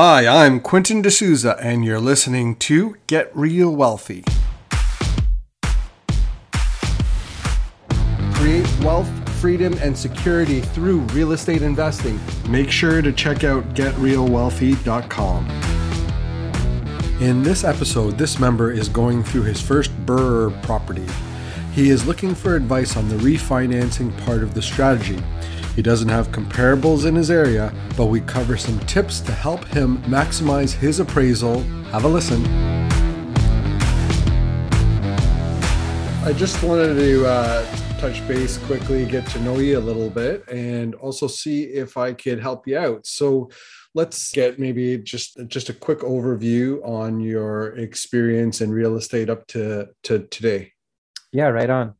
Hi, I'm Quentin D'Souza, and you're listening to Get Real Wealthy. Create wealth, freedom, and security through real estate investing. Make sure to check out GetRealWealthy.com. In this episode, this member is going through his first BRRRR property. He is looking for advice on the refinancing part of the strategy. He doesn't have comparables in his area, but we cover some tips to help him maximize his appraisal. Have a listen. I just wanted to touch base quickly, get to know you a little bit, and also see if I could help you out. So let's get maybe just a quick overview on your experience in real estate up to today. Yeah, right on.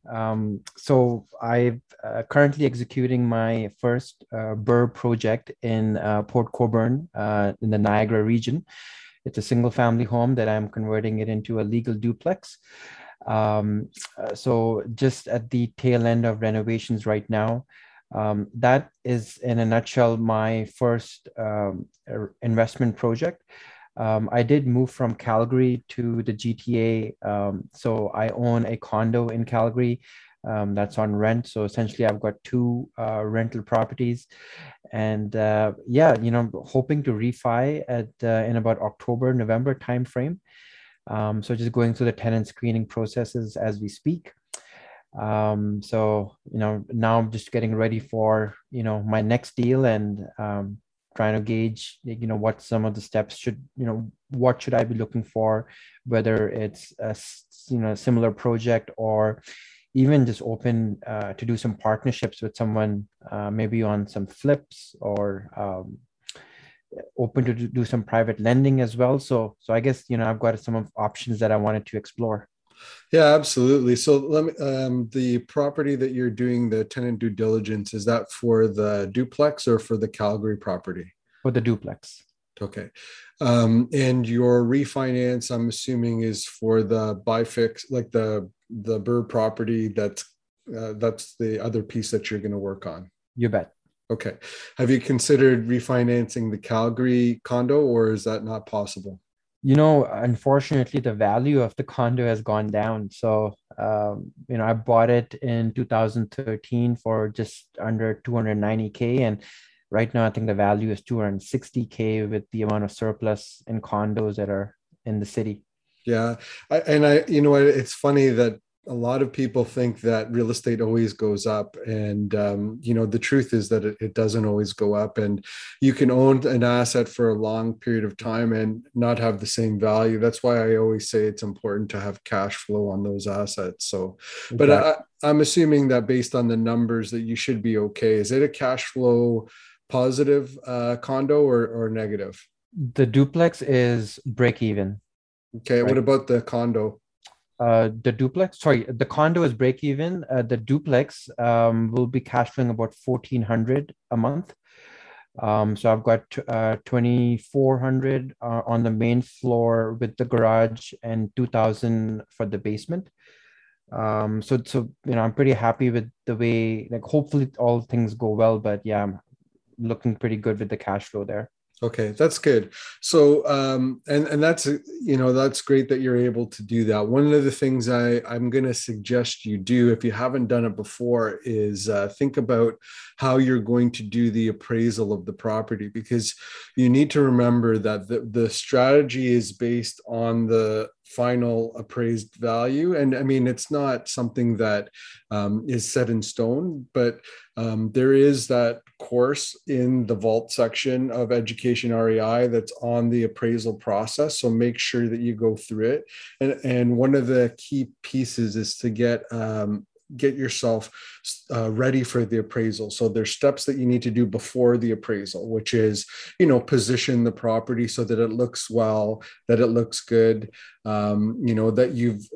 So I'm currently executing my first BRRRR project in Port Colborne in the Niagara region. It's a single family home that I'm converting it into a legal duplex. So just at the tail end of renovations right now. That is, in a nutshell, my first investment project. I did move from Calgary to the GTA, so I own a condo in Calgary that's on rent. So essentially, I've got two rental properties, and hoping to refi in about October, November timeframe. So just going through the tenant screening processes as we speak. So now I'm just getting ready for my next deal and trying to gauge, what some of the steps should, what should I be looking for, whether it's a similar project or even just open to do some partnerships with someone, maybe on some flips or open to do some private lending as well. So I guess, I've got some options that I wanted to explore. Yeah, absolutely. So let me, the property that you're doing the tenant due diligence, is that for the duplex or for the Calgary property? For the duplex. Okay. And your refinance, I'm assuming, is for the buy fix, like the BRRRR property. That's the other piece that you're going to work on. You bet. Okay. Have you considered refinancing the Calgary condo, or is that not possible? Unfortunately, the value of the condo has gone down. So, I bought it in 2013 for just under 290K. And right now, I think the value is 260K with the amount of surplus in condos that are in the city. Yeah. It's funny that a lot of people think that real estate always goes up. And, the truth is that it doesn't always go up, and you can own an asset for a long period of time and not have the same value. That's why I always say it's important to have cash flow on those assets. So, okay. But I'm assuming that based on the numbers that you should be okay. Is it a cash flow positive condo or negative? The duplex is break even. Okay. Right. What about the condo? The condo is break even. The duplex will be cash flowing about $1,400 a month. So I've got $2,400 on the main floor with the garage and $2,000 for the basement. I'm pretty happy with the way, hopefully all things go well, but yeah, I'm looking pretty good with the cash flow there. Okay, that's good. So, and that's, that's great that you're able to do that. One of the things I'm going to suggest you do, if you haven't done it before, is think about how you're going to do the appraisal of the property, because you need to remember that the strategy is based on the final appraised value. And I mean, it's not something that is set in stone, but there is that course in the vault section of Education REI that's on the appraisal process. So make sure that you go through it. And one of the key pieces is to get yourself ready for the appraisal. So there's steps that you need to do before the appraisal, which is, position the property so that it looks well, that it looks good, that you've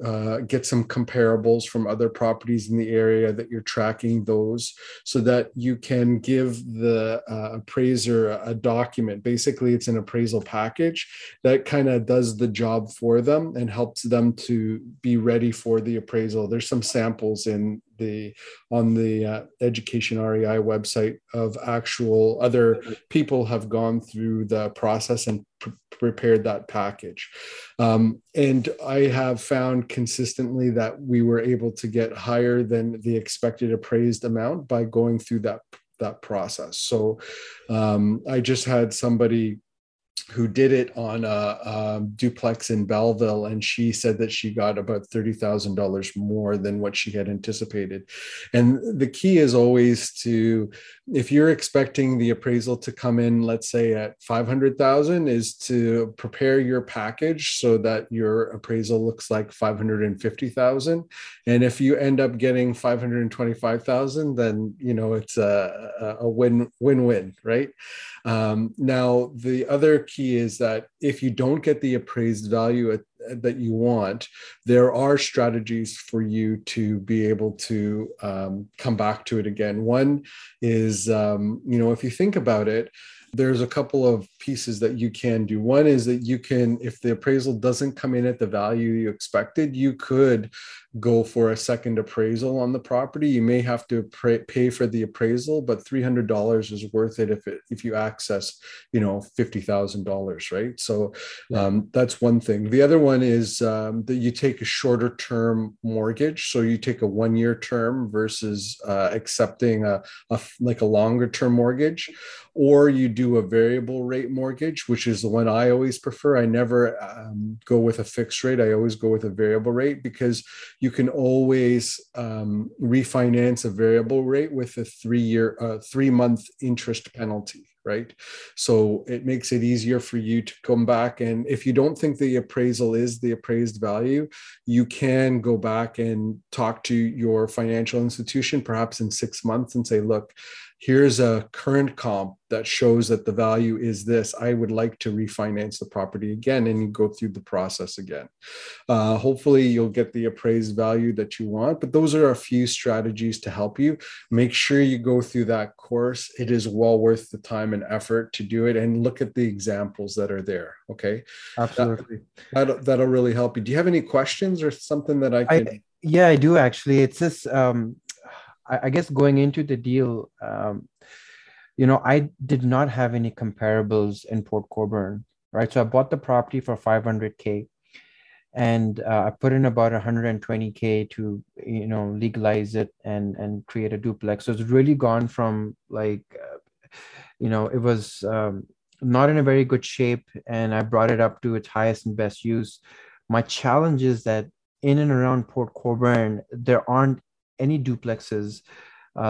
get some comparables from other properties in the area, that you're tracking those so that you can give the appraiser a document. Basically, it's an appraisal package that kind of does the job for them and helps them to be ready for the appraisal. There's some samples in in the Education REI website of actual other people have gone through the process and prepared that package. And I have found consistently that we were able to get higher than the expected appraised amount by going through that process. So I just had somebody who did it on a duplex in Belleville, and she said that she got about $30,000 more than what she had anticipated. And the key is always to, if you're expecting the appraisal to come in, let's say at $500,000, is to prepare your package so that your appraisal looks like $550,000. And if you end up getting $525,000, then, you know, it's a win-win, right? Now, the other key is that if you don't get the appraised value that you want, there are strategies for you to be able to come back to it again. One is, you know, if you think about it, there's a couple of pieces that you can do. One is that you can, if the appraisal doesn't come in at the value you expected, you could go for a second appraisal on the property. You may have to pay for the appraisal, but $300 is worth it if you access, you know, $50,000, right? So that's one thing. The other one is that you take a shorter term mortgage. So you take a 1-year term versus accepting a longer term mortgage, or you do a variable rate mortgage, which is the one I always prefer. I never go with a fixed rate. I always go with a variable rate, because you can always refinance a variable rate with a 3-month interest penalty, right? So it makes it easier for you to come back. And if you don't think the appraisal is the appraised value, you can go back and talk to your financial institution, perhaps in 6 months, and say, look, here's a current comp that shows that the value is this. I would like to refinance the property again, and you go through the process again. Hopefully you'll get the appraised value that you want, but those are a few strategies to help you. Make sure you go through that course. It is well worth the time and effort to do it, and look at the examples that are there, okay? Absolutely. That'll really help you. Do you have any questions or something that I can... Yeah, I do actually. It's this... I guess going into the deal, you know, I did not have any comparables in Port Colborne, right? So I bought the property for $500K, and I put in about $120K to, you know, legalize it and create a duplex. So it's really gone from like, you know, it was not in a very good shape, and I brought it up to its highest and best use. My challenge is that in and around Port Colborne, there aren't any duplexes.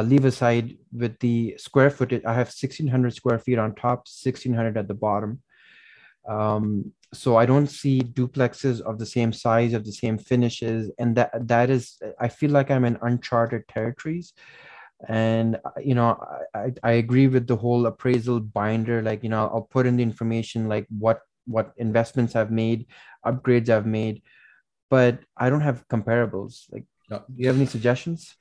Leave aside with the square footage, I have 1,600 square feet on top, 1,600 at the bottom. So I don't see duplexes of the same size, of the same finishes, and that is, I feel like I'm in uncharted territories. And you know, I agree with the whole appraisal binder. Like, you know, I'll put in the information like what investments I've made, upgrades I've made, but I don't have comparables. Like, do you have any suggestions?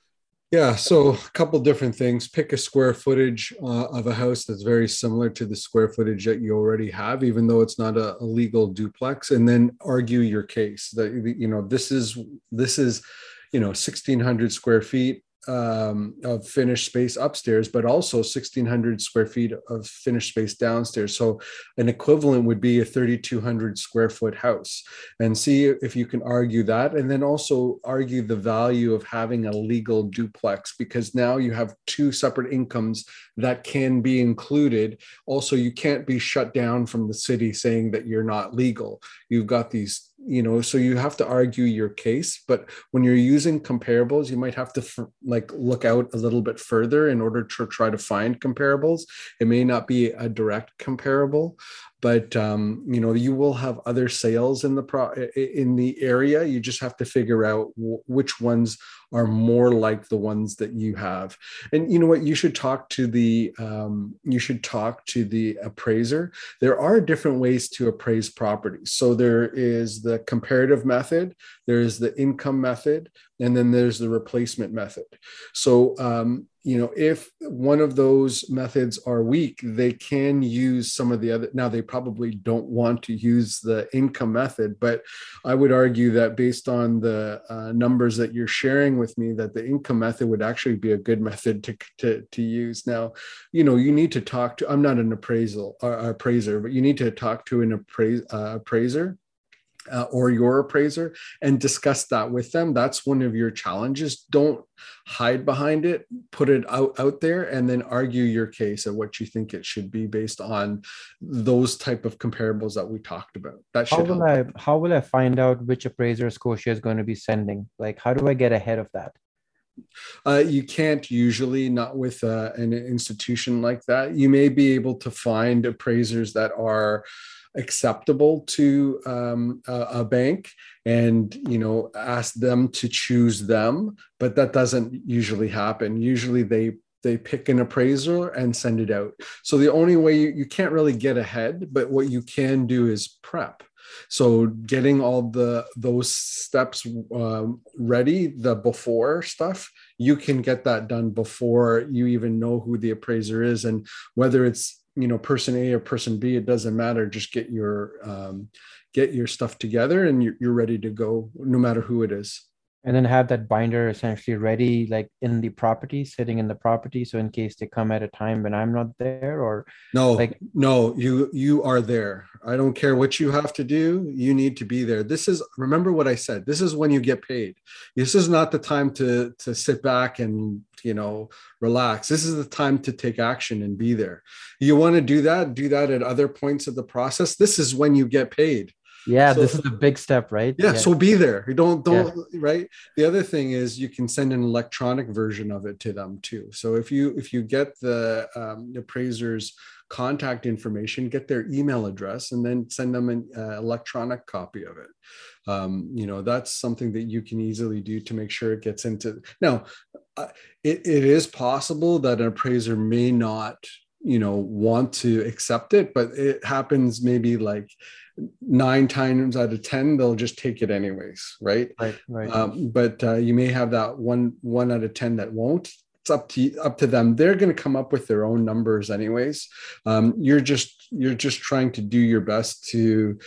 Yeah, so a couple different things. Pick a square footage of a house that's very similar to the square footage that you already have, even though it's not a legal duplex, and then argue your case that, you know, this is, you know, 1,600 square feet of finished space upstairs, but also 1,600 square feet of finished space downstairs. So an equivalent would be a 3,200 square foot house, and see if you can argue that. And then also argue the value of having a legal duplex, because now you have two separate incomes that can be included. Also, you can't be shut down from the city saying that you're not legal. You've got these, you know, so you have to argue your case. But when you're using comparables, you might have to look out a little bit further in order to try to find comparables. It may not be a direct comparable, but you know, you will have other sales in the area. You just have to figure out which ones are more like the ones that you have. And you know what, you should talk to the appraiser. There are different ways to appraise properties. So there is the comparative method, there is the income method, and then there's the replacement method. So you know, if one of those methods are weak, they can use some of the other. Now, they probably don't want to use the income method, but I would argue that based on the numbers that you're sharing with me, that the income method would actually be a good method to use. Now, you know, you need to talk to, I'm not an appraiser, but you need to talk to an appraiser. Or your appraiser and discuss that with them. That's one of your challenges. Don't hide behind it, put it out there, and then argue your case of what you think it should be based on those type of comparables that we talked about. That should How will I find out which appraiser Scotia is going to be sending? Like, how do I get ahead of that? You can't usually, not with an institution like that. You may be able to find appraisers that are acceptable to a bank, and, you know, ask them to choose them, but that doesn't usually happen. Usually they pick an appraiser and send it out. So the only way you can't really get ahead, but what you can do is prep. So getting all those steps ready, the before stuff, you can get that done before you even know who the appraiser is, and whether it's, you know, person A or person B, it doesn't matter. Just get your stuff together, and you're ready to go, no matter who it is. And then have that binder essentially ready, like in the property, sitting in the property. So in case they come at a time when I'm not there, or you are there. I don't care what you have to do. You need to be there. This is, remember what I said, this is when you get paid. This is not the time to sit back and, you know, relax. This is the time to take action and be there. You want to do that at other points of the process. This is when you get paid. Yeah, so this is a big step, right? Yeah, so be there. You don't right? The other thing is you can send an electronic version of it to them too. So if you get the appraiser's contact information, get their email address, and then send them an electronic copy of it. You know, that's something that you can easily do to make sure it gets into. Now, it is possible that an appraiser may not, you know, want to accept it, but it happens maybe like 9 times out of 10, they'll just take it anyways, right? Right. But you may have that one out of 10 that won't. It's up to them. They're going to come up with their own numbers anyways. You're just trying to do your best to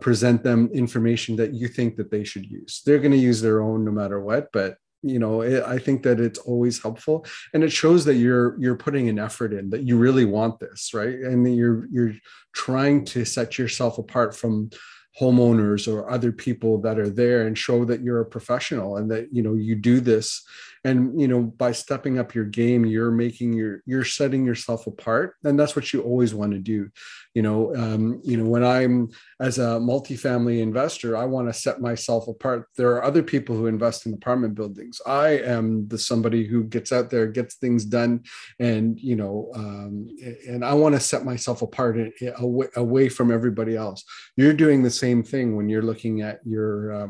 present them information that you think that they should use. They're going to use their own no matter what, but you know, I think that it's always helpful, and it shows that you're putting an effort in, that you really want this, right? And that you're trying to set yourself apart from homeowners or other people that are there, and show that you're a professional and that, you know, you do this. And, you know, by stepping up your game, you're setting yourself apart. And that's what you always want to do. You know, when I'm as a multifamily investor, I want to set myself apart. There are other people who invest in apartment buildings. I am somebody who gets out there, gets things done. And, you know, and I want to set myself apart away from everybody else. You're doing the same thing when you're looking at your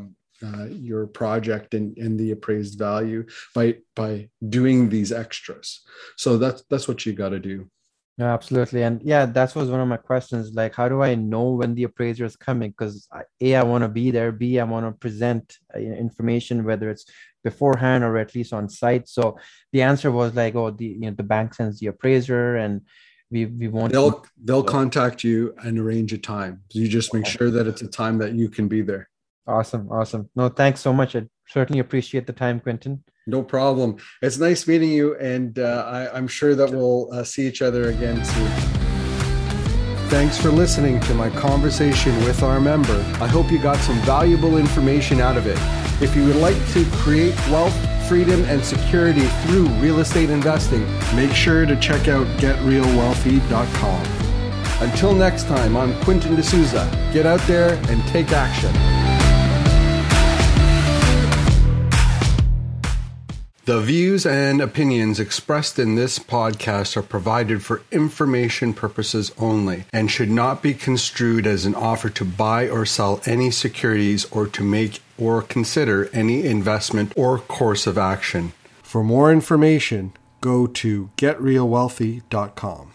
project and the appraised value by doing these extras. So that's what you got to do. Yeah, absolutely. And yeah, that was one of my questions. Like, how do I know when the appraiser is coming? Because A, I want to be there. B, I want to present information, whether it's beforehand or at least on site. So the answer was like, oh, the bank sends the appraiser, and we won't. They'll contact you and arrange a time. You just make sure that it's a time that you can be there. Awesome. No, thanks so much. I certainly appreciate the time, Quentin. No problem. It's nice meeting you, and I'm sure that we'll see each other again soon. Thanks for listening to my conversation with our member. I hope you got some valuable information out of it. If you would like to create wealth, freedom, and security through real estate investing, make sure to check out GetRealWealthy.com. Until next time, I'm Quentin D'Souza. Get out there and take action. The views and opinions expressed in this podcast are provided for information purposes only and should not be construed as an offer to buy or sell any securities or to make or consider any investment or course of action. For more information, go to GetRealWealthy.com.